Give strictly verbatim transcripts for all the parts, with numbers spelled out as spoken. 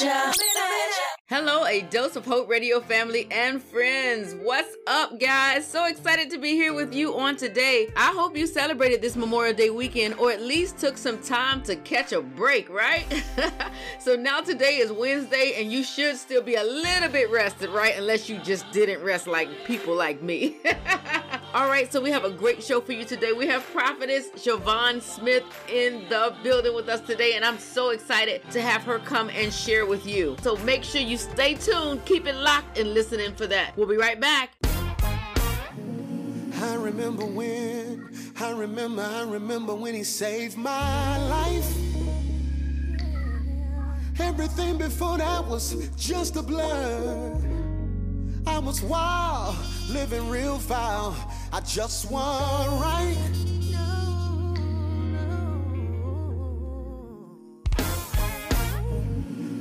Hello, A Dose of Hope Radio family and friends. What's up, guys? So excited to be here with you on today. I hope you celebrated this Memorial Day weekend, or at least took some time to catch a break, right? So now today is Wednesday, and you should still be a little bit rested, right? Unless you just didn't rest like people like me. All right, so we have a great show for you today. We have prophetess Shavon Smith in the building with us today, and I'm so excited to have her come and share with you. So make sure you stay tuned, keep it locked, and listen in for that. We'll be right back. I remember when, I remember, I remember when he saved my life. Everything before that was just a blur. I was wild, living real foul. I just want right. No, no.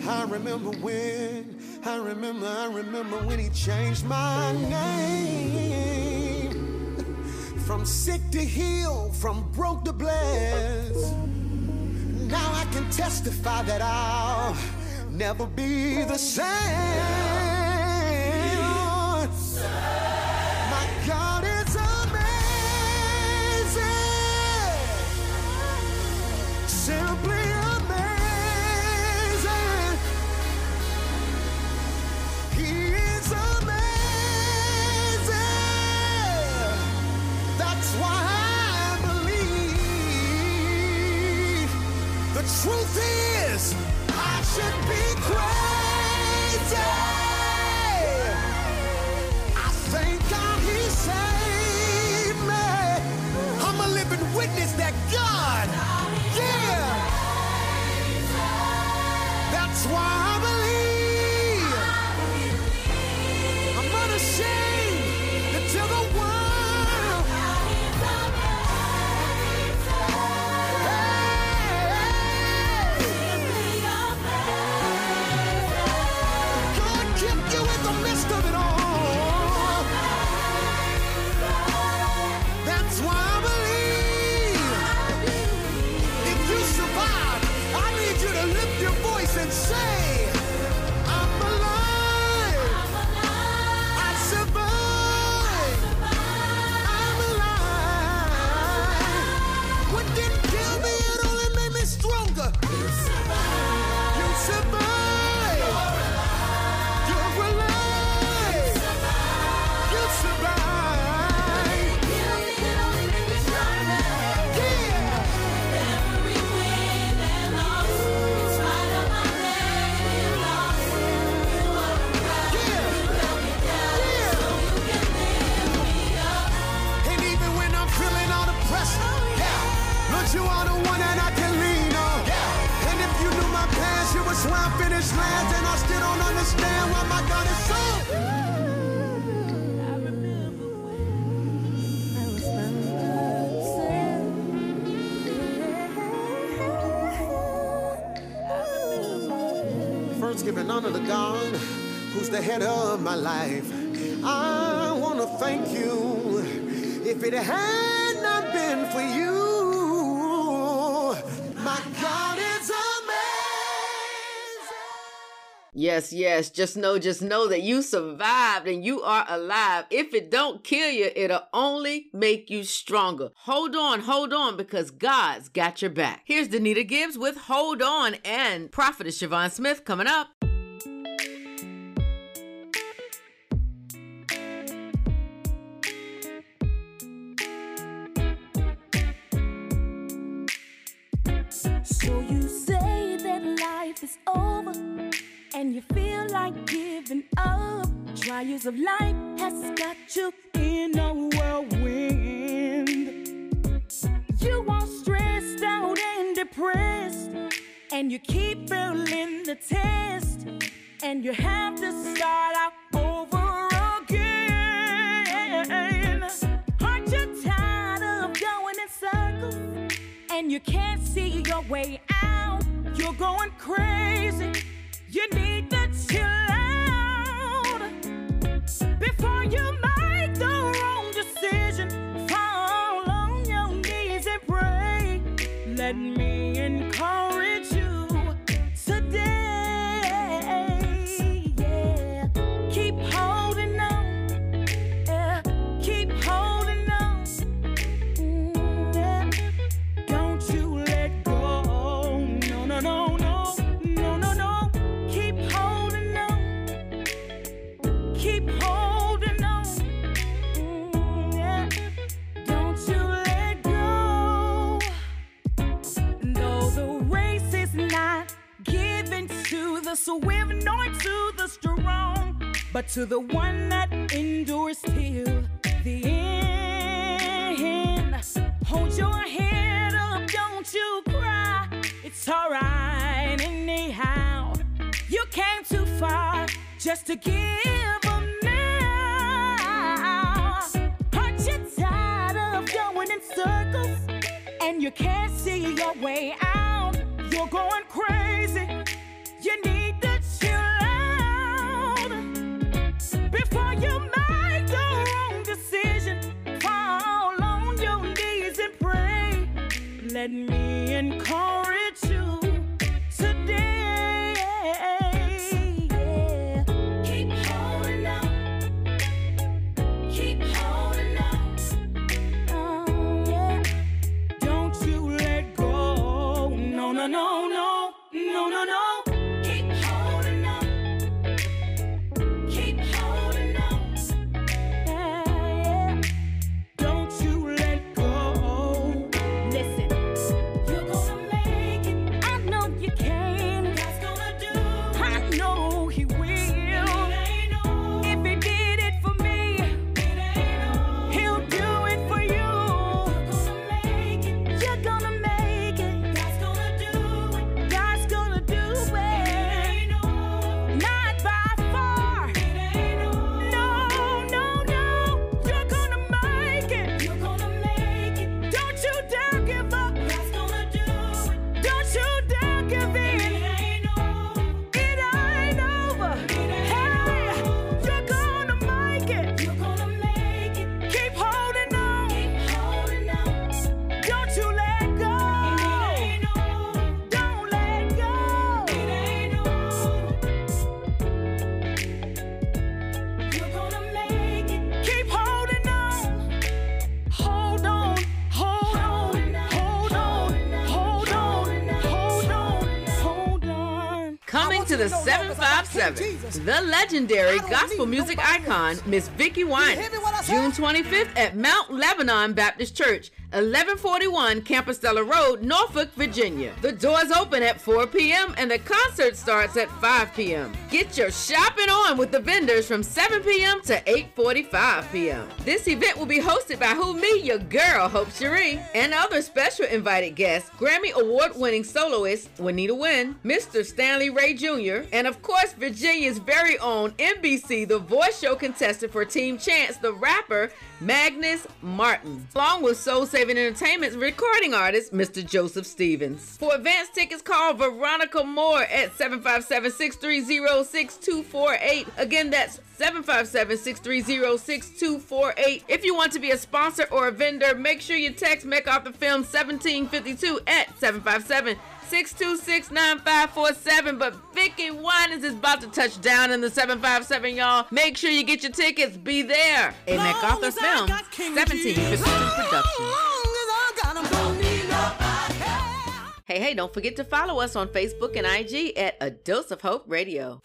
I remember when, I remember, I remember when he changed my name. From sick to healed, from broke to blessed. Now I can testify that I'll never be the same. My God is amazing, simply amazing. He is amazing. That's why I believe. The truth is, I should be crazy. Thank God he saved me. I'm a living witness that God, yeah. That's why I believe. I'm unashamed to tell the world. Hey. God kept you in the midst of it all. Giving honor to God, who's the head of my life. I want to thank you. If it had not been for you, my God is amazing. Yes, yes. Just know, just know that you survived and you are alive. If it don't kill you, it'll only make you stronger. Hold on, hold on, because God's got your back. Here's DENITA GIBBS with Hold On and prophetess Shavon Smith coming up. So you say that life is over, and you feel like giving up. Trials of life has got you in a whirlwind. You are stressed out and depressed, and you keep failing the test, and you have to start out over again. Aren't you tired of going in circles? And you can't see your way out. You're going crazy. You need to chill out before you make the wrong decision. Fall on your knees and pray. Let me encourage you today. So we're not to the strong, but to the one that endures till the end. Hold your head up, don't you cry. It's alright anyhow. You came too far just to give up now. Aren't you tired of going in circles and you can't see your way out? You're going crazy. You need to chill out before you make the wrong decision. Fall on your knees and pray. Let me encourage you today. Yeah. Keep holding on. Keep holding on. Oh, yeah. Don't you let go. No, no, no, no, no, no, no. The seven five seven, the legendary gospel music icon, Miss Vicky Winans, June twenty-fifth at Mount Lebanon Baptist Church, eleven forty-one Campostella Road, Norfolk, Virginia. The doors open at four p.m. and the concert starts at five p.m. Get your shopping on with the vendors from seven p.m. to eight forty-five p.m. This event will be hosted by who me, your girl, Hope Cherie, and other special invited guests, Grammy Award-winning soloist, Winnie the Wynn, Mister Stanley Ray Junior, and of course, Virginia's very own N B C The Voice Show contestant for Team Chance, the rapper, Magnus Martin, along with Soul Saving Entertainment's recording artist, Mister Joseph Stevens. For advance tickets, call Veronica Moore at seven five seven, six three zero, six two four eight. Again, that's seven five seven, six three zero, six two four eight. If you want to be a sponsor or a vendor, make sure you text MacArthur Film seventeen fifty-two at seven five seven, six two six, nine five four seven. But Vicky Winans is about to touch down in the seven five seven, y'all. Make sure you get your tickets. Be there. A MacArthur Film seventeen fifty-two production. Hey, hey, don't forget to follow us on Facebook and I G at A Dose of Hope Radio.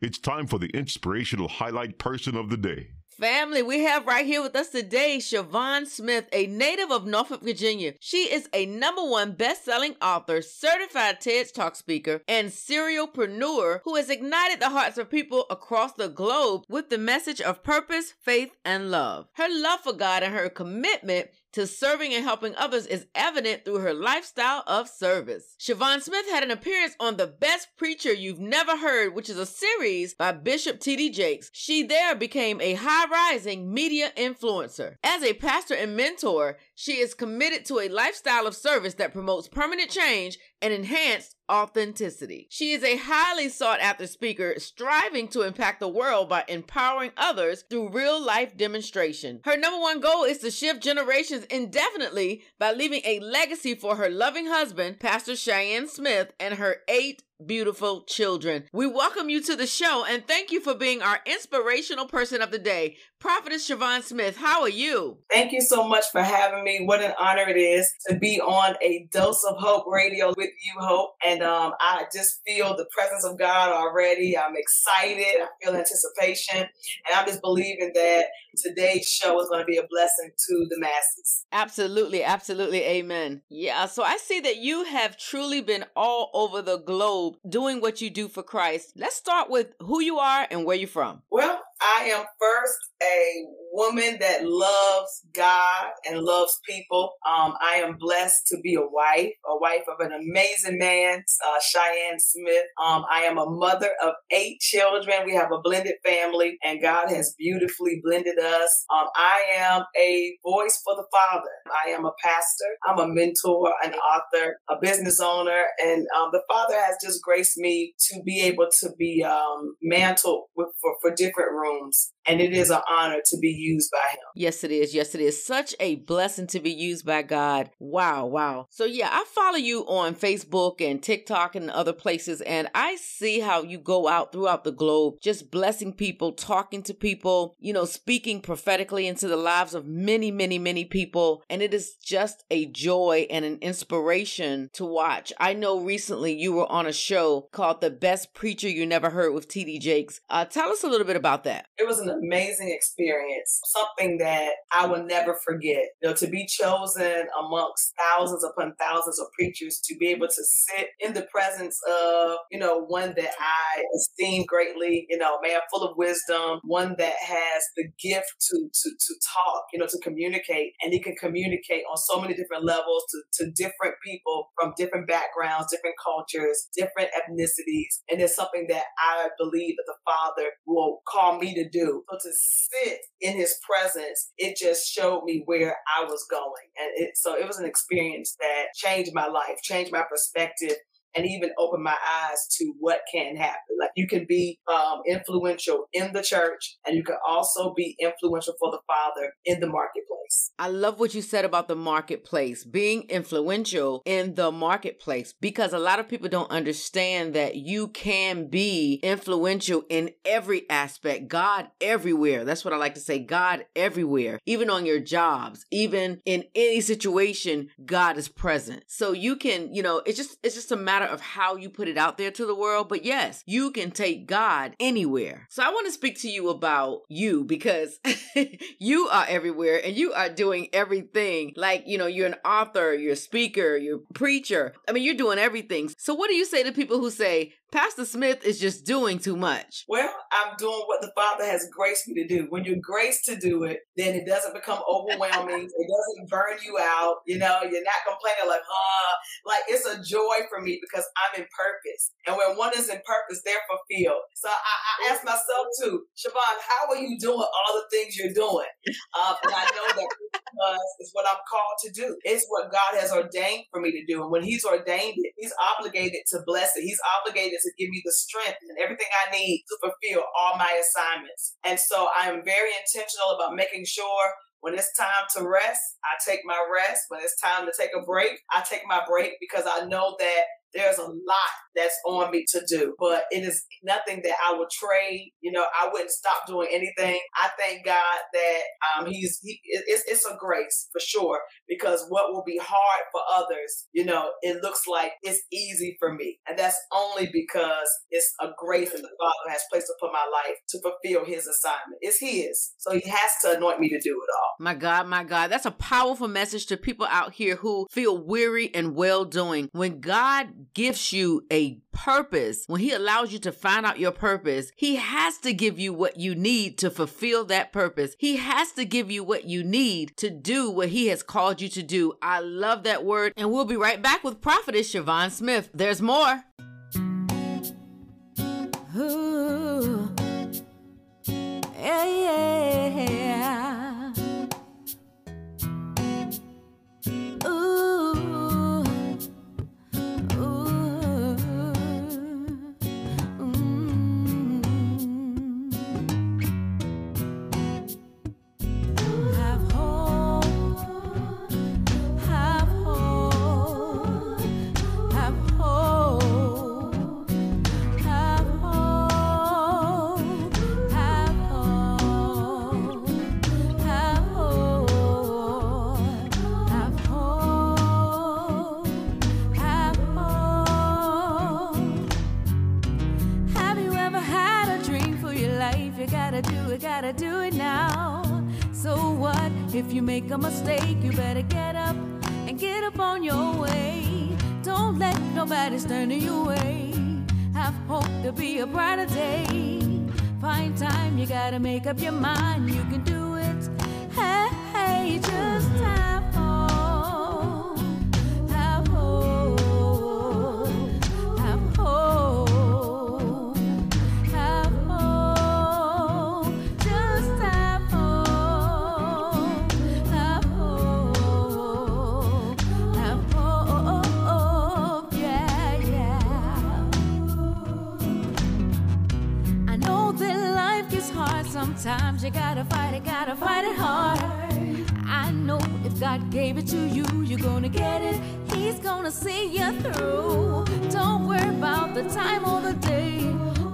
It's time for the inspirational highlight person of the day. Family, we have right here with us today Shavon Smith, a native of Norfolk, Virginia. She is a number one best-selling author, certified TEDx talk speaker, and serialpreneur who has ignited the hearts of people across the globe with the message of purpose, faith, and love. Her love for God and her commitment to serving and helping others is evident through her lifestyle of service. Shavon Smith had an appearance on The Best Preacher You've Never Heard, which is a series by Bishop T D Jakes. She there became a high-rising media influencer. As a pastor and mentor, she is committed to a lifestyle of service that promotes permanent change and enhanced authenticity. She is a highly sought-after speaker, striving to impact the world by empowering others through real-life demonstration. Her number one goal is to shift generations indefinitely by leaving a legacy for her loving husband, Pastor Cheyenne Smith, and her eight beautiful children. We welcome you to the show and thank you for being our inspirational person of the day. Prophetess Shavon Smith, how are you? Thank you so much for having me. What an honor it is to be on A Dose of Hope Radio with you, Hope. And um, I just feel the presence of God already. I'm excited. I feel anticipation. And I'm just believing that today's show is going to be a blessing to the masses. Absolutely. Absolutely. Amen. Yeah. So I see that you have truly been all over the globe road doing what you do for Christ. Let's start with who you are and where you're from. Well, I am first a woman that loves God and loves people. Um, I am blessed to be a wife, a wife of an amazing man, uh, Cheyenne Smith. Um, I am a mother of eight children. We have a blended family, and God has beautifully blended us. Um, I am a voice for the Father. I am a pastor. I'm a mentor, an author, a business owner, and um, the Father has just graced me to be able to be um, mantled with, for, for different rooms. And it is an honor to be used by him. Yes, it is. Yes, it is. Such a blessing to be used by God. Wow. Wow. So yeah, I follow you on Facebook and TikTok and other places. And I see how you go out throughout the globe, just blessing people, talking to people, you know, speaking prophetically into the lives of many, many, many people. And it is just a joy and an inspiration to watch. I know recently you were on a show called The Best Preacher You Never Heard with T D Jakes. Uh, tell us a little bit about that. It was an amazing experience, something that I will never forget. You know, to be chosen amongst thousands upon thousands of preachers, to be able to sit in the presence of, you know, one that I esteem greatly, you know, man full of wisdom, one that has the gift to to to talk, you know, to communicate, and he can communicate on so many different levels to, to different people from different backgrounds, different cultures, different ethnicities. And it's something that I believe that the Father will call me to do. So to sit in his presence, it just showed me where I was going. And it, so it was an experience that changed my life, changed my perspective, and even open my eyes to what can happen. Like, you can be um, influential in the church, and you can also be influential for the Father in the marketplace. I love what you said about the marketplace, being influential in the marketplace, because a lot of people don't understand that you can be influential in every aspect. God everywhere. That's what I like to say. God everywhere. Even on your jobs, even in any situation, God is present. So you can, you know, it's just, it's just a matter of how you put it out there to the world. But yes, you can take God anywhere. So I want to speak to you about you, because you are everywhere and you are doing everything. Like, you know, you're an author, you're a speaker, you're a preacher. I mean, you're doing everything. So what do you say to people who say, Pastor Smith is just doing too much? Well, I'm doing what the Father has graced me to do. When you're graced to do it, then it doesn't become overwhelming. It doesn't burn you out. You know, you're not complaining like, huh, like it's a joy for me because I'm in purpose. And when one is in purpose, they're fulfilled. So I, I ask myself too, Shavon, how are you doing all the things you're doing? Um, and I know that it's what I'm called to do. It's what God has ordained for me to do. And when he's ordained it, he's obligated to bless it. He's obligated to give me the strength and everything I need to fulfill all my assignments. And so I am very intentional about making sure when it's time to rest, I take my rest. When it's time to take a break, I take my break, because I know that there's a lot that's on me to do, but it is nothing that I would trade. You know, I wouldn't stop doing anything. I thank God that um, he's, he, it's, it's a grace for sure, because what will be hard for others, you know, it looks like it's easy for me. And that's only because it's a grace that the Father has placed upon my life to fulfill his assignment. It's his. So he has to anoint me to do it all. My God, my God, that's a powerful message to people out here who feel weary and well-doing. When God gives you a purpose, when he allows you to find out your purpose, he has to give you what you need to fulfill that purpose. He has to give you what you need to do what he has called you to do. I love that word. And we'll be right back with Prophetess Shavon Smith. There's more. Ooh, yeah, yeah. Ooh. Gotta do it now. So what if you make a mistake? You better get up and get up on your way. Don't let nobody stand in your way. have hope there'll be a brighter day. Find time, you gotta make up your mind. You can do it. Hey, hey, just have hope. Have hope. Have hope. Have hope. Just have hope. Have hope. Have hope. Yeah, yeah. I know that life gets hard sometimes. You gotta fight it, gotta fight it hard. I know if God gave it to you, you're gonna get it. He's gonna see you through. Don't worry about the time or the day.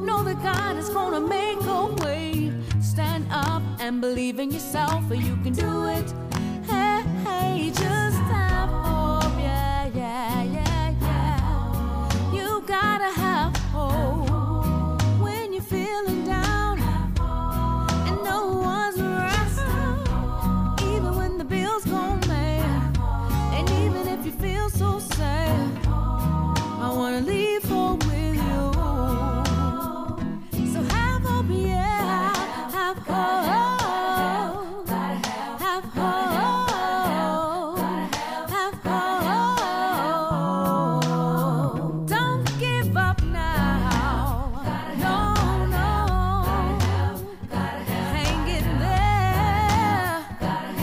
Know that God is gonna make a way. Stand up and believe in yourself, or you can do it. Hey, hey, just have hope. Yeah, yeah, yeah, yeah. You gotta have hope when you're feeling down and no one's around. Feel so sad. I wanna leave home with you. So have hope, yeah. Have hope. Have hope. Have hope. Don't give up now. No, no. Hang in there. Yeah.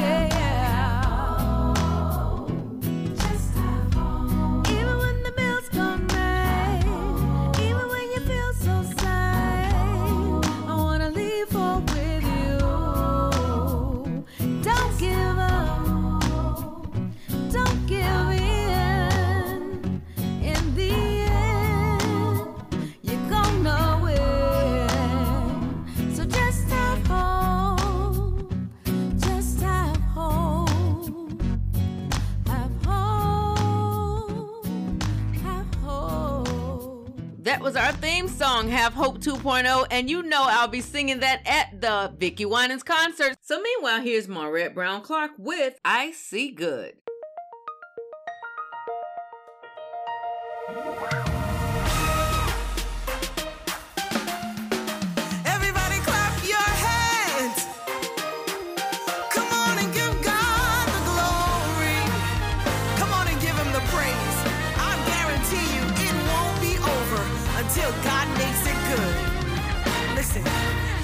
That was our theme song, Have Hope two point oh, and you know I'll be singing that at the Vicky Winans concert. So meanwhile, here's Maurette Brown Clark with I See Good.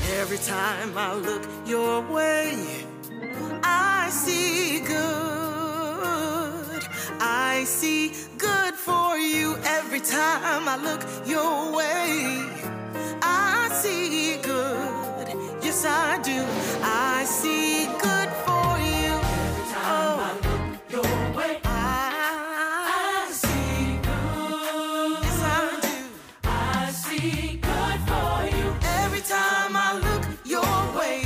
Every time I look your way, I see good. I see good for you. Every time I look your way, I see good. Yes, I do. I see good for you. Every time oh. I look your way.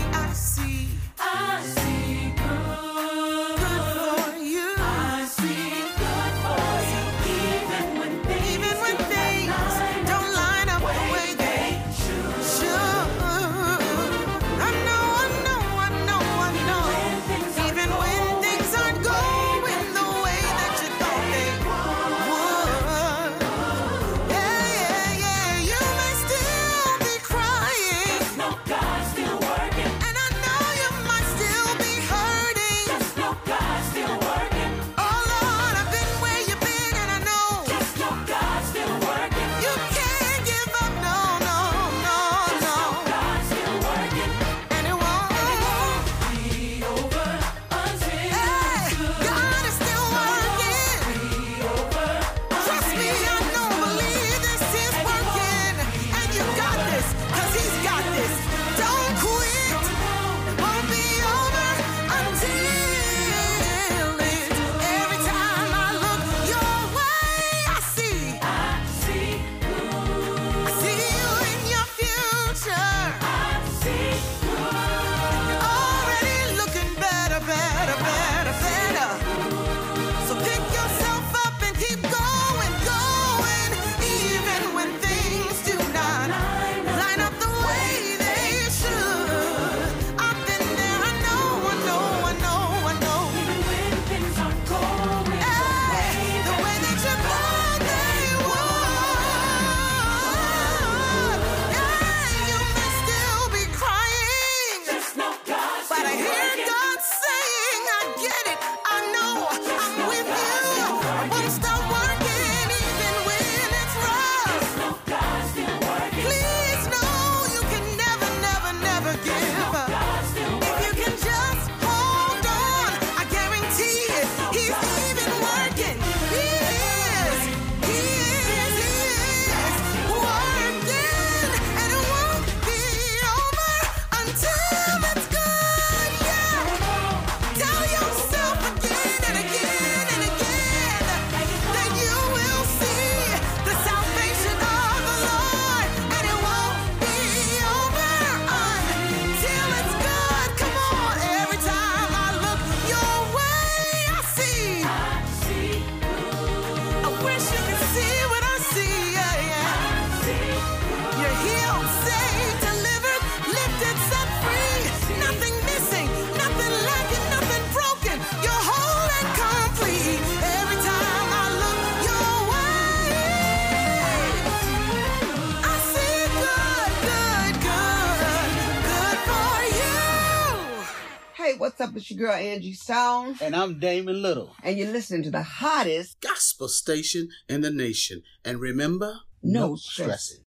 What's up? It's your girl, Angie Stone. And I'm Damon Little. And you're listening to the hottest gospel station in the nation. And remember, no, no stressing.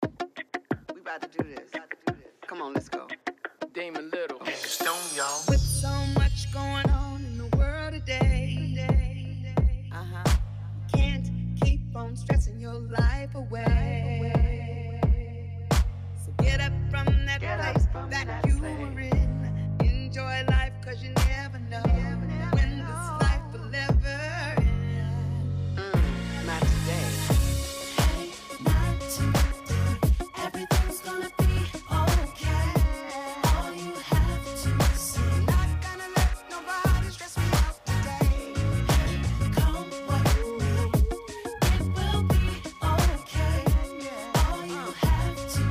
We about to do this. Come on, let's go. Damon Little. Angie Stone, y'all. With so much going on in the world today, uh-huh. Can't keep on stressing your life away. Get up from that Get place from that, that you place. were in. Enjoy life, cause you never know never, never when know. This life will ever end. Mm, not today. Hey, not today. Everything's gonna be okay. All you have to say. Not gonna let nobody stress me out today. Hey, come what will. It will be okay. All you have to say.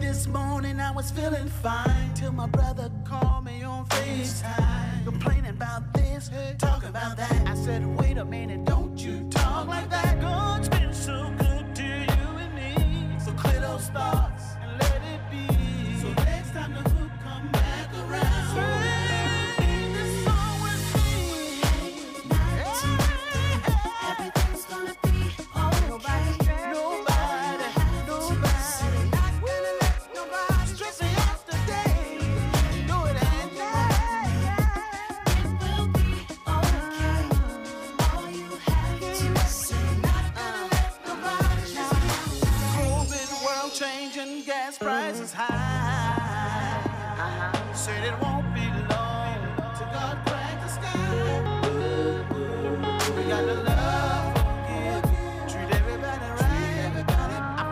This morning I was feeling fine till my brother called me on FaceTime, complaining about this, talking about that. I said, wait a minute, don't you talk like that. God's been so good to you and me, so clear those thoughts and let it be. So next time the hook come back around, sing this song with me. Hey, not tonight, hey. Everything's gonna be okay. Nobody cares. Nobody. Prices high, uh-huh. Said it won't be long till God crack the sky. We got the love, forgive, treat everybody right. I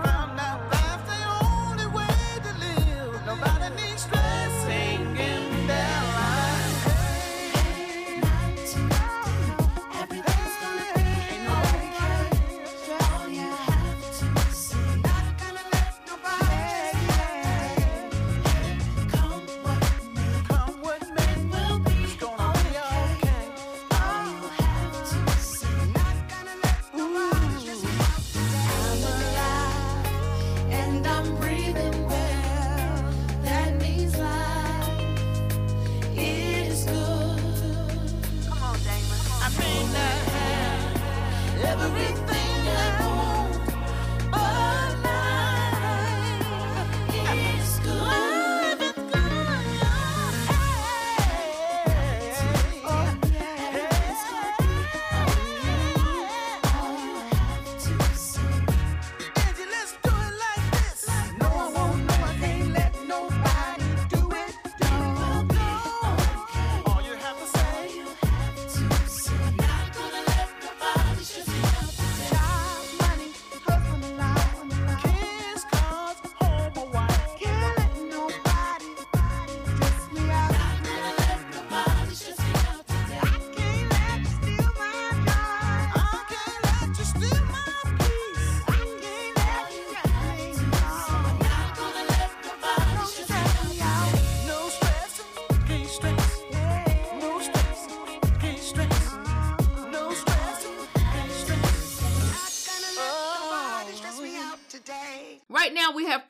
found out life's the only way to live. Nobody needs stress singing their life. Hey, not tonight. Everything's gonna be okay. All you have to say.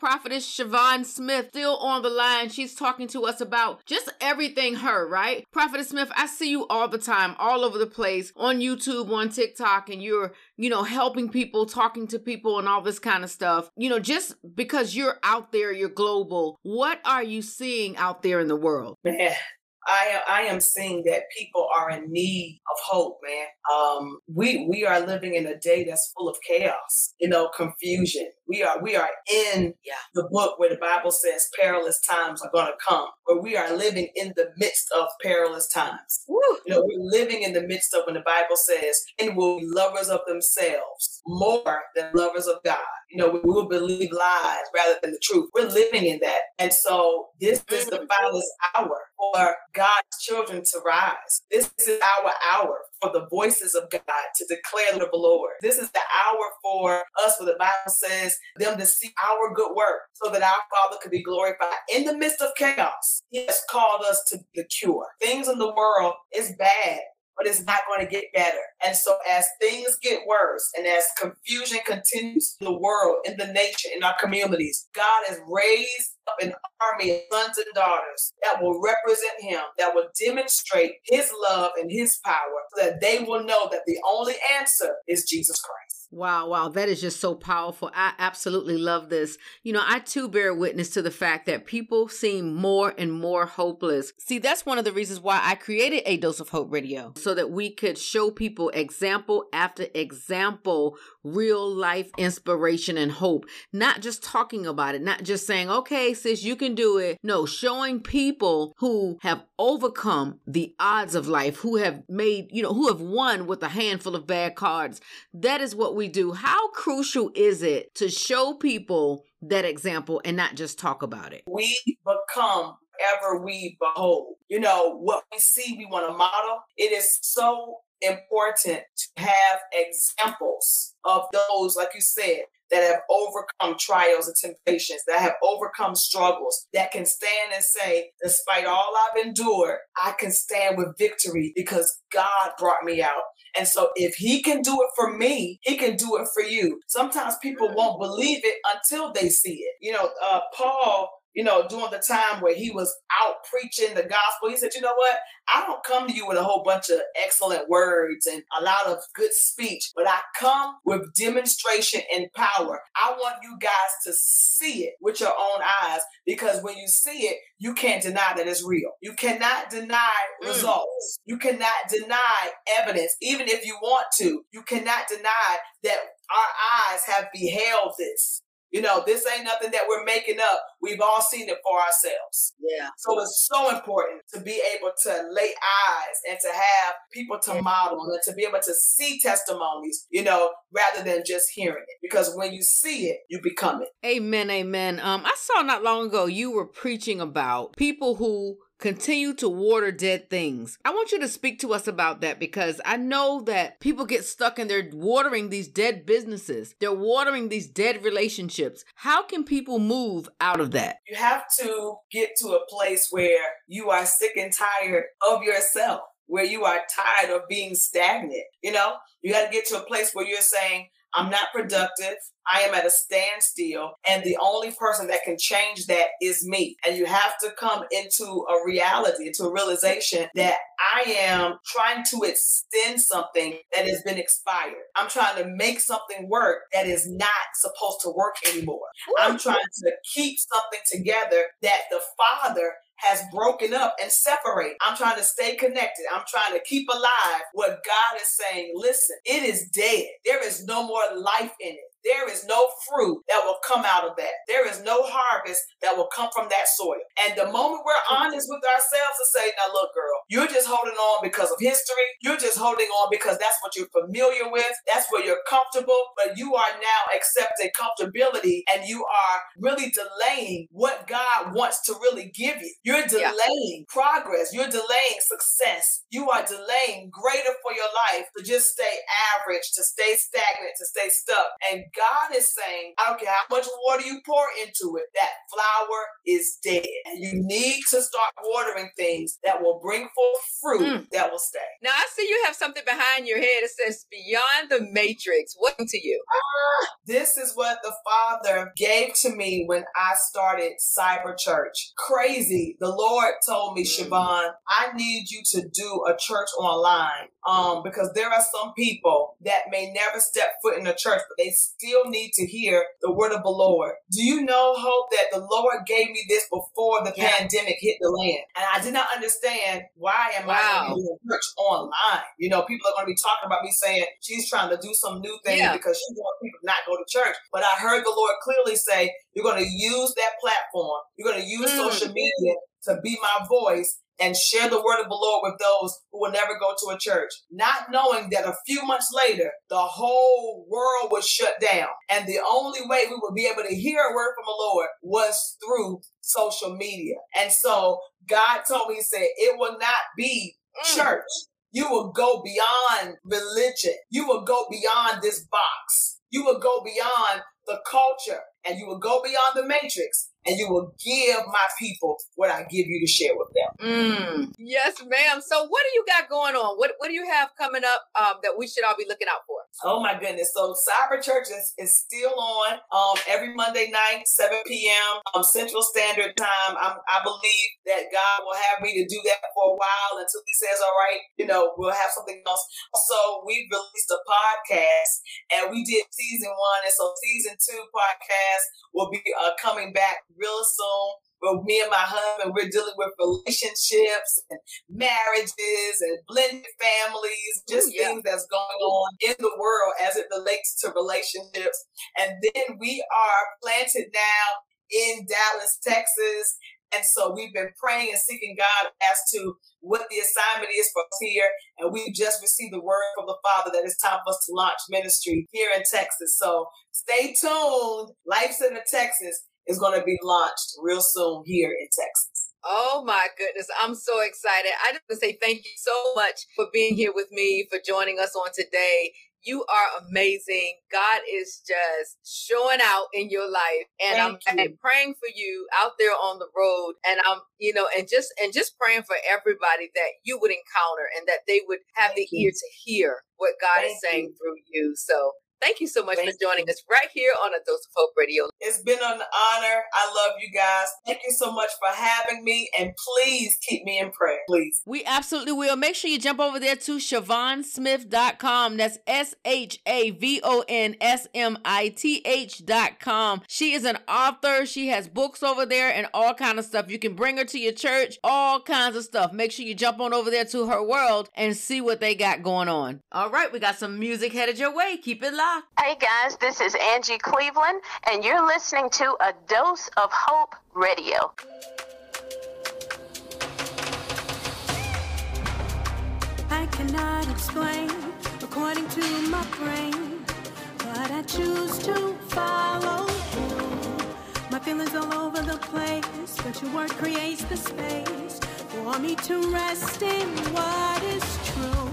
Prophetess Shavon Smith still on the line. She's talking to us about just everything her, right? Prophetess Smith, I see you all the time, all over the place, on YouTube, on TikTok, and you're, you know, helping people, talking to people, and all this kind of stuff. You know, just because you're out there, you're global. What are you seeing out there in the world? Man, I, I am seeing that people are in need of hope, man. Um, we we are living in a day that's full of chaos, you know, confusion. We are we are in yeah. the book where the Bible says perilous times are going to come, where we are living in the midst of perilous times. Woo. You know, we're living in the midst of when the Bible says, and will be lovers of themselves more than lovers of God. You know, we will believe lies rather than the truth. We're living in that. And so this is the finest hour for God's children to rise. This is our hour for the voices of God to declare the Lord. This is the hour for us, where the Bible says, them to see our good work so that our Father could be glorified. In the midst of chaos, He has called us to the cure. Things in the world is bad, but it's not going to get better. And so as things get worse and as confusion continues in the world, in the nation, in our communities, God has raised up an army of sons and daughters that will represent him, that will demonstrate his love and his power, so that they will know that the only answer is Jesus Christ. Wow, wow. That is just so powerful. I absolutely love this. You know, I too bear witness to the fact that people seem more and more hopeless. See, that's one of the reasons why I created A Dose of Hope Radio, so that we could show people example after example, real life inspiration and hope. Not just talking about it, not just saying, okay, sis, you can do it. No, showing people who have overcome the odds of life, who have made, you know, who have won with a handful of bad cards. That is what we do. How crucial is it to show people that example and not just talk about it? We become whatever we behold. You know, what we see, we want to model. It is so important to have examples of those, like you said, that have overcome trials and temptations, that have overcome struggles, that can stand and say, despite all I've endured, I can stand with victory because God brought me out. And so if he can do it for me, he can do it for you. Sometimes people won't believe it until they see it. You know, uh, Paul, you know, during the time where he was out preaching the gospel, he said, you know what? I don't come to you with a whole bunch of excellent words and a lot of good speech, but I come with demonstration and power. I want you guys to see it with your own eyes, because when you see it, you can't deny that it's real. You cannot deny mm. results. You cannot deny evidence, even if you want to. You cannot deny that our eyes have beheld this. You know, this ain't nothing that we're making up. We've all seen it for ourselves. Yeah. So it's so important to be able to lay eyes and to have people to model and to be able to see testimonies, you know, rather than just hearing it. Because when you see it, you become it. Amen. Amen. Um, I saw not long ago you were preaching about people who continue to water dead things. I want you to speak to us about that, because I know that people get stuck and they're watering these dead businesses. They're watering these dead relationships. How can people move out of that? You have to get to a place where you are sick and tired of yourself, where you are tired of being stagnant. You know, you got to get to a place where you're saying, I'm not productive. I am at a standstill. And the only person that can change that is me. And you have to come into a reality, into a realization that I am trying to extend something that has been expired. I'm trying to make something work that is not supposed to work anymore. I'm trying to keep something together that the Father has broken up and separated. I'm trying to stay connected. I'm trying to keep alive what God is saying. Listen, it is dead. There is no more life in it. There is no fruit that will come out of that. There is no harvest that will come from that soil. And the moment we're honest with ourselves and say, now look, girl, you're just holding on because of history. You're just holding on because that's what you're familiar with. That's where you're comfortable. But you are now accepting comfortability, and you are really delaying what God wants to really give you. You're delaying yeah. progress. You're delaying success. You are delaying greater for your life to just stay average, to stay stagnant, to stay stuck. And God is saying, I don't care how much water you pour into it, that flower is dead. And you need to start watering things that will bring forth fruit mm. that will stay. Now, I see you have something behind your head that says, beyond the matrix. What to you? Ah, this is what the Father gave to me when I started Cyber Church. Crazy. The Lord told me, Shavon, I need you to do a church online um, because there are some people that may never step foot in a church, but they still still need to hear the word of the Lord. Do you know, Hope, that the Lord gave me this before the yeah. pandemic hit the land? And I did not understand why am wow. I going to do a church online? You know, people are going to be talking about me saying, she's trying to do some new thing yeah. because she wants people to not go to church. But I heard the Lord clearly say, you're going to use that platform. You're going to use mm. social media to be my voice and share the word of the Lord with those who will never go to a church, not knowing that a few months later, the whole world was shut down. And the only way we would be able to hear a word from the Lord was through social media. And so God told me, he said, it will not be mm. church. You will go beyond religion. You will go beyond this box. You will go beyond the culture, and you will go beyond the matrix, and you will give my people what I give you to share with them. Mm. Yes, ma'am. So what do you got going on? What What do you have coming up um, that we should all be looking out for? Oh my goodness. So Cyber Church is, is still on um, every Monday night, seven p.m. Um, Central Standard Time. I'm, I believe that God will have me to do that for a while until he says, all right, you know, we'll have something else. So we released a podcast and we did season one. And so season two podcast will be uh, coming back real soon. But me and my husband, we're dealing with relationships and marriages and blended families, just yeah. things that's going on in the world as it relates to relationships. And then we are planted now in Dallas, Texas. And so we've been praying and seeking God as to what the assignment is for us here. And we just received the word from the Father that it's time for us to launch ministry here in Texas. So stay tuned. Life Center Texas is going to be launched real soon here in Texas. Oh my goodness. I'm so excited. I just want to say thank you so much for being here with me, for joining us on today. You are amazing. God is just showing out in your life. And Thank I'm and praying for you out there on the road. And I'm, you know, and just and just praying for everybody that you would encounter and that they would have Thank the you. ear to hear what God Thank is saying you. through you. So Thank you so much Thank for joining you. us right here on A Dose of Hope Radio. It's been an honor. I love you guys. Thank you so much for having me. And please keep me in prayer, please. We absolutely will. Make sure you jump over there to Shavon Smith dot com. That's S H A V O N S M I T H dot com. She is an author. She has books over there and all kinds of stuff. You can bring her to your church, all kinds of stuff. Make sure you jump on over there to her world and see what they got going on. All right. We got some music headed your way. Keep it live. Hey guys, this is Angie Cleveland, and you're listening to A Dose of Hope Radio. I cannot explain according to my brain, but I choose to follow you. My feelings all over the place, but your word creates the space for me to rest in what is true.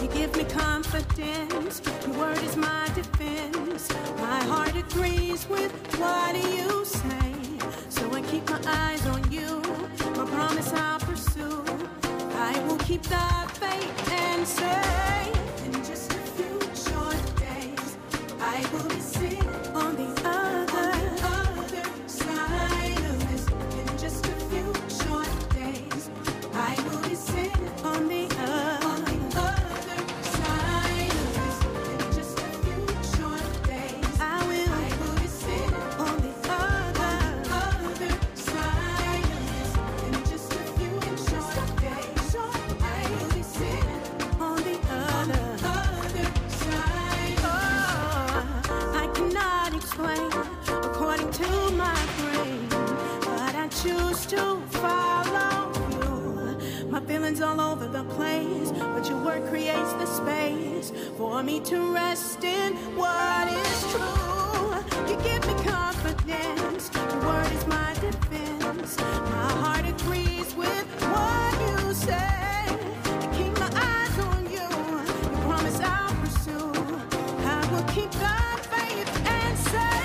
You give me confidence, your word is my defense. My heart agrees with what you say. So I keep my eyes on you, my promise I'll pursue. I will keep the faith and say, in just a few short days, I will be sitting on the other, on the other side of this. In just a few short days, I will be sitting on the other. Choose to follow you. My feelings all over the place, but your word creates the space for me to rest in what is true. You give me confidence, your word is my defense. My heart agrees with what you say. I keep my eyes on you, your promise I'll pursue. I will keep the faith and say,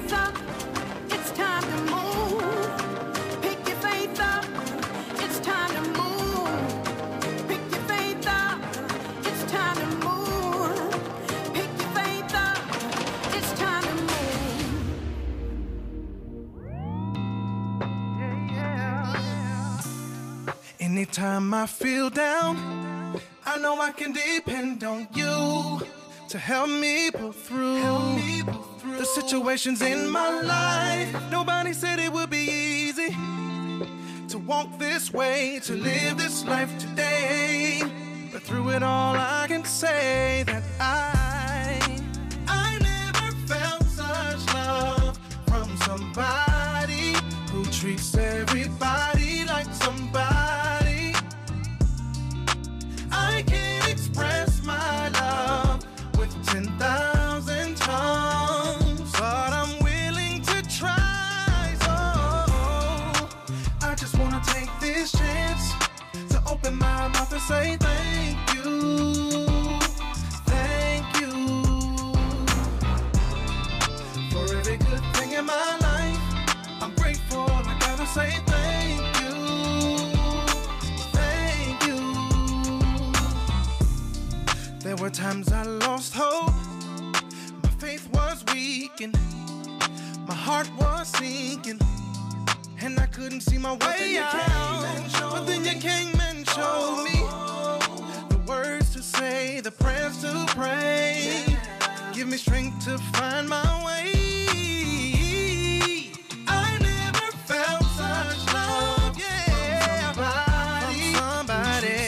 faith up. It's time to move. Pick your faith up. It's time to move. Pick your faith up. It's time to move. Pick your faith up. It's time to move. Yeah, yeah. Anytime I feel down, I know I can depend on you to help me pull through. Help me pull through the situations in my life. Nobody said it would be easy to walk this way, to live this life today. But through it all, I can say that I I never felt such love from somebody who treats everybody like somebody. I can't express my love ten thousand times, but I'm willing to try. So I just wanna take this chance to open my mouth and say thank you. Thank you for every good thing in my life. I'm grateful, I gotta say thank you. Thank you. There were times I lost hope, my heart was sinking, and I couldn't see my way out. But then you came and showed me the words to say, the prayers to pray. Give me strength to find my way. I never felt such love, yeah, from somebody, from somebody.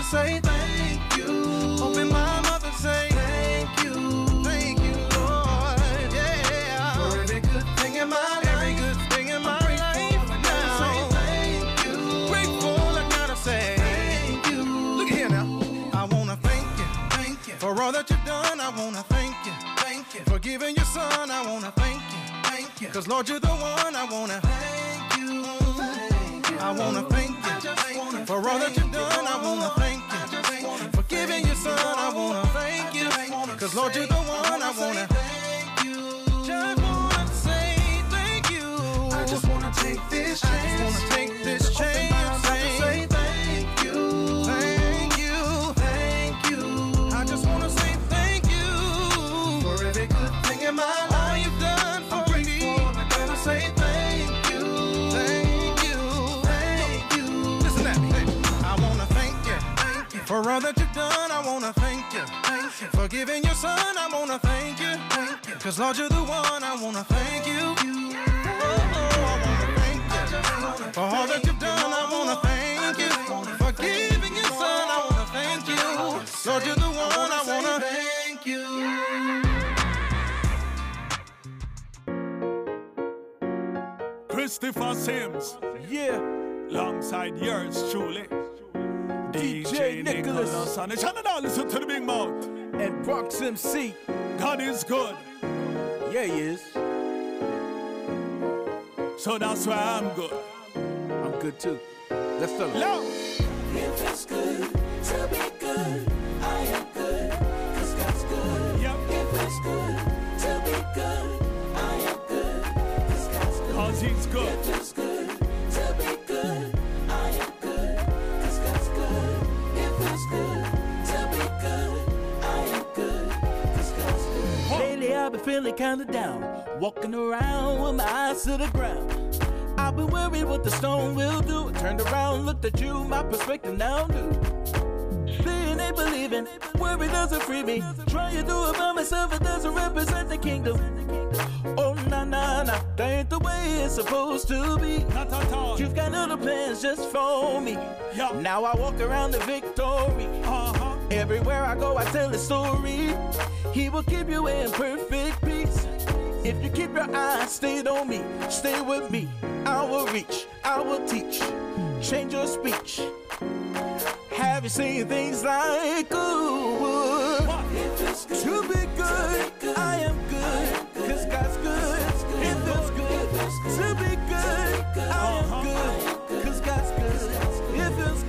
Say thank you. Open my mouth and say thank you. Thank you, Lord. Yeah. For every good thing in my life. Every good thing in my life now. Thank you. Grateful, I gotta say thank you. Look here now. I wanna thank you. Thank you. For all that you've done, I wanna thank you. Thank you. For giving your son, I wanna thank you. Thank you. Cause Lord, you're the one I wanna thank you. Thank you. I wanna thank you. For all that you've done, I wanna thank you. For giving your son, I wanna thank you. Cause Lord, you're the one I wanna thank you. Just wanna say thank you. I just wanna take this chance. I just wanna take this chance. Say thank you. Thank you. Thank you. I just wanna say thank you. For every good thing in my life. All you've done for me. I gotta say thank you. Thank you. For all that you've done, I wanna thank you. Thank you. For giving your son, I wanna thank you. Thank you. Cause Lord, you're the one, I wanna thank you. Oh, oh, I wanna thank you. For all that you've done, I wanna thank you. For giving your son, I wanna thank you. Lord, you're the one, I wanna thank you. Christopher Simms, yeah, alongside yours truly. D J, D J Nicholas, Nicholas and Shannon, listen to the big mouth. And Brock Simms. God is good. Yeah, he is. So that's why I'm good. I'm good too. Let's go. Love. It feels good to be good. I am good, cause God's good. Yep. It feels good to be good. I am good, cause God's good. Cause he's good. It feels good to be good. I am good. Lately I've been feeling kinda down, walking around with my eyes to the ground. I've been worried what the storm will do. Turned around, looked at you, my perspective now new. Seeing ain't believing, worry doesn't free me. Trying to do it by myself, it doesn't represent the kingdom. Oh, nah, nah, nah. That ain't the way it's supposed to be. You've got other plans just for me. Yo. Now I walk around the victory. Uh-huh. Everywhere I go, I tell a story. He will keep you in perfect peace. If you keep your eyes stayed on me, stay with me. I will reach, I will teach. Change your speech. Have you seen things like good? If it's good, to be good, to be good, I am good, cause God's good. If it's good, to be good, I am good, cause God's good. If it's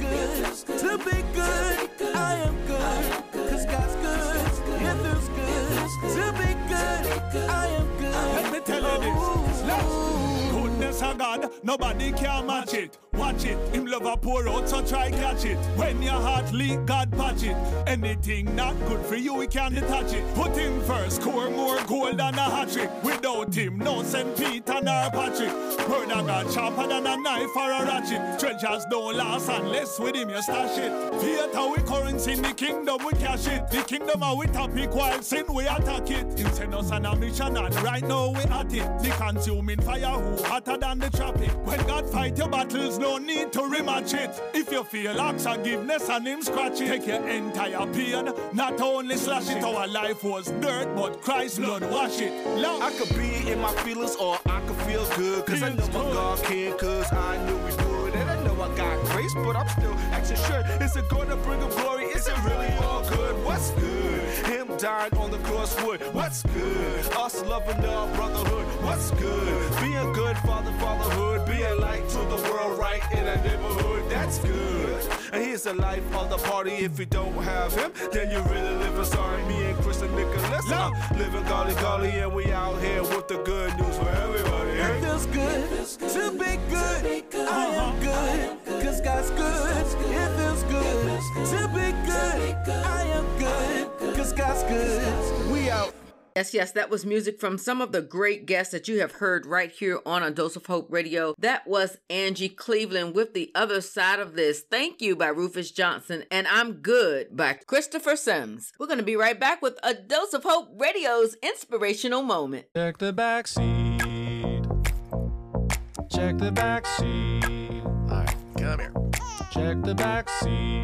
good, to be good, I am good, cause God's good. If it's good, to be good, I am good. Let me tell you this, last goodness of God, nobody can match it. Watch it, him love a pour out, so try catch it. When your heart leak, God patch it. Anything not good for you, we can't detach it. Put him first, score more goal than a hat-trick. Without him, no Saint Peter nor Patrick. Word of God sharper than a knife or a ratchet. Treasures don't last unless with him you stash it. Faith how we currency in the kingdom, we cash it. The kingdom how we topic while sin, we attack it. Him send us on a mission and right now we at it. The consuming fire who hotter than the traffic. When God fight your battles, no need to rematch it. If you feel lax forgiveness and him scratch it, take your entire pain, not only slash it. Our life was dirt, but Christ's blood wash it. Love. I could be in my feelings or I could feel good, cause feels I know good. My God can, cause I knew we would. And I know I got grace, but I'm still acting sure. Is it gonna bring him glory? Is it really all good? What's good? Him dying on the cross wood, what's good? Us loving our brotherhood, what's good? Being good, father, fatherhood, being light to the world, right? In a neighborhood, that's good. And here's the life of the party. If you don't have him, then you really living sorry. Me and Chris and Nicholas, no. I'm living golly golly, and we out here with the good news for everybody. It feels good to be good. I am good, cause God's good. It feels good to be good. I am good, cause God's good. We out. Yes, yes, that was music from some of the great guests that you have heard right here on A Dose of Hope Radio. That was Angie Cleveland with The Other Side of This. Thank You by Rufus Johnson and I'm Good by Christopher Simms. We're going to be right back with A Dose of Hope Radio's inspirational moment. Check the back seat. Check the back seat. All right, come here. Check the back seat.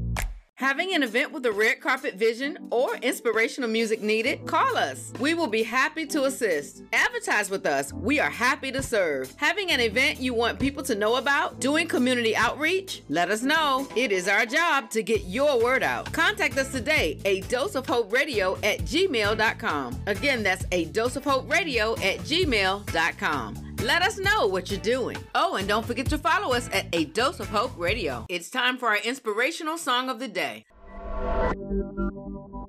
Having an event with a red carpet vision or inspirational music needed? Call us. We will be happy to assist. Advertise with us. We are happy to serve. Having an event you want people to know about? Doing community outreach? Let us know. It is our job to get your word out. Contact us today, A Dose of Hope Radio at gmail dot com. Again, that's A Dose of Hope Radio at gmail dot com. Let us know what you're doing. Oh, and don't forget to follow us at A Dose of Hope Radio. It's time for our inspirational song of the day. Oh,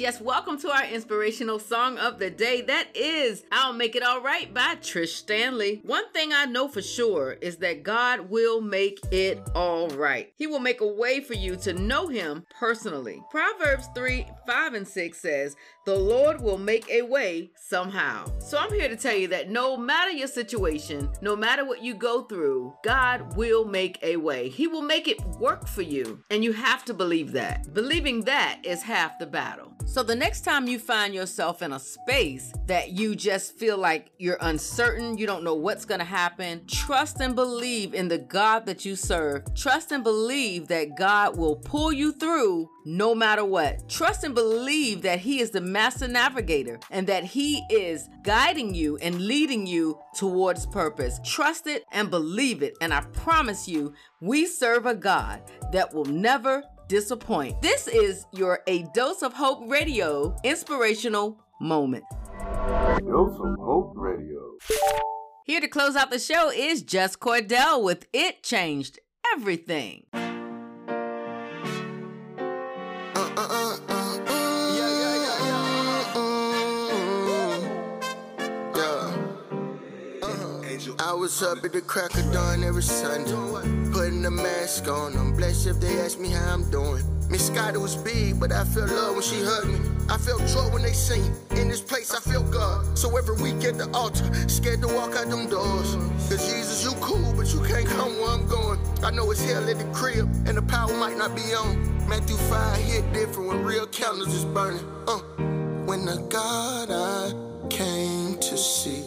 yes, yes. Welcome to our inspirational song of the day. That is I'll Make It All Right by Trish Stanley. One thing I know for sure is that God will make it all right. He will make a way for you to know him personally. Proverbs three, five, and six says, the Lord will make a way somehow. So I'm here to tell you that no matter your situation, no matter what you go through, God will make a way. He will make it work for you. And you have to believe that. Believing that is half the battle. So the next time you find yourself in a space that you just feel like you're uncertain, you don't know what's going to happen, trust and believe in the God that you serve. Trust and believe that God will pull you through no matter what. Trust and believe that he is the master navigator and that he is guiding you and leading you towards purpose. Trust it and believe it. And I promise you, we serve a God that will never disappoint. This is your A Dose of Hope Radio inspirational moment. A Dose of Hope Radio. Here to close out the show is Jess Cordell with It Changed Everything. Uh, uh, uh, uh, uh, yeah, yeah, yeah, yeah. Mm-hmm. Yeah. Uh-huh. I was up at the crack of dawn every Sunday. Putting a mask on, I'm blessed if they ask me how I'm doing. Miss Scotty was big, but I felt love when she hugged me. I felt joy when they sing. In this place, I feel God. So every week at the altar, scared to walk out them doors. Cause Jesus, you cool, but you can't come where I'm going. I know it's hell at the crib, and the power might not be on. Matthew five hit different when real candles is burning. Uh. When the God I came to see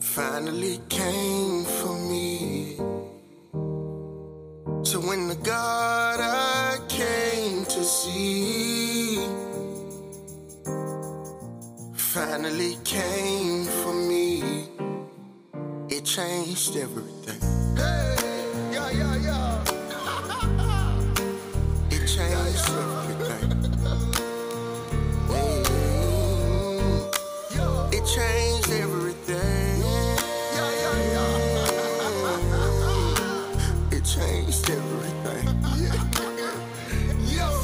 finally came for me. So when the God I came to see finally came for me, it changed everything. Hey, yeah, yeah, yeah. It changed everything. Hey, it changed everything. Changed everything. Yes,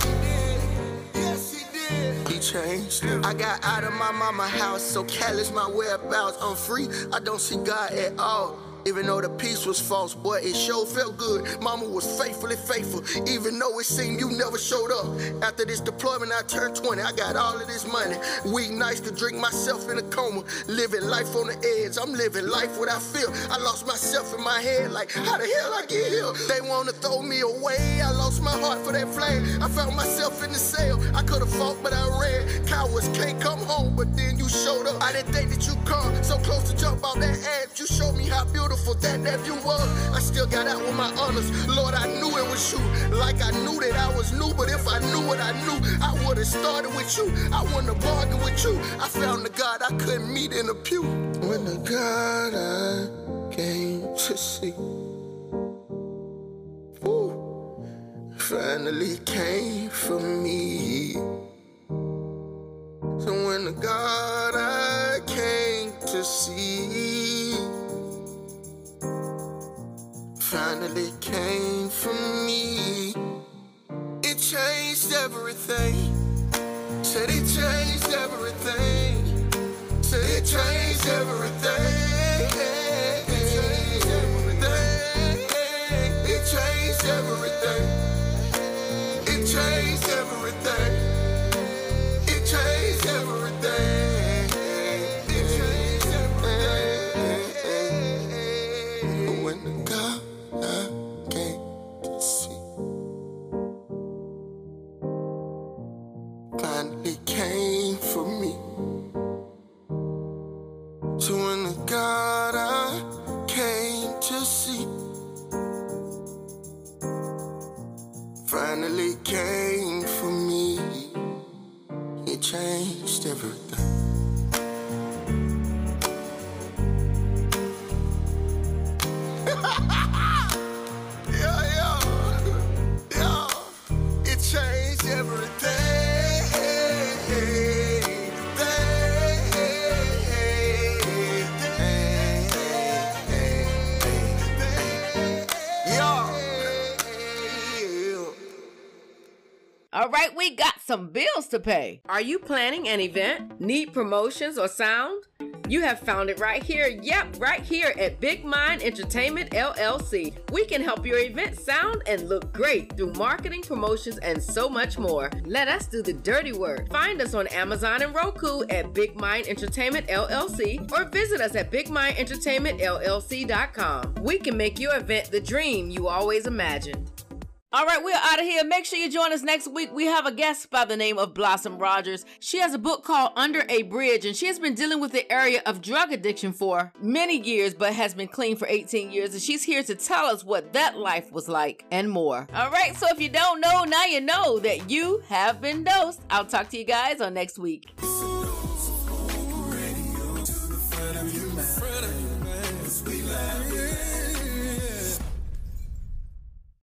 he did. Yes, he did. He changed everything. I got out of my mama's house, so callous my whereabouts. I'm free. I don't see God at all. Even though the peace was false, boy, it sure felt good. Mama was faithfully faithful, even though it seemed you never showed up. After this deployment, I turned twenty. I got all of this money. Weeknights to drink myself in a coma. Living life on the edge. I'm living life what I feel. I lost myself in my head. Like, how the hell I get here? They want to throw me away. I lost my heart for that flame. I found myself in the cell. I could have fought, but I ran. Cowards can't come home, but then you showed up. I didn't think that you come so close to jump off that edge. You showed me how beautiful that that you was. I still got out with my honors. Lord, I knew it was you. Like I knew that I was new, but if I knew what I knew, I would have started with you. I wouldn't have bargained with you. I found the God I couldn't meet in a pew. When the God I came to see, ooh, finally came for me. So when the God I came to see finally came for me, it changed everything. Said it changed everything. Said it changed everything. It changed everything. It changed everything. It changed everything. It changed everything. right, we got some bills to pay. Are you planning an event? Need promotions or sound? You have found it right here. Yep, right here at Big Mind Entertainment L L C. We can help your event sound and look great through marketing, promotions, and so much more. Let us do the dirty work. Find us on Amazon and Roku at Big Mind Entertainment L L C or visit us at big mind entertainment l l c dot com. We can make your event the dream you always imagined. All right, we're out of here. Make sure you join us next week. We have a guest by the name of Blossom Rogers. She has a book called Under a Bridge, and she has been dealing with the area of drug addiction for many years, but has been clean for eighteen years, and she's here to tell us what that life was like and more. All right, so if you don't know, now you know that you have been dosed. I'll talk to you guys on next week.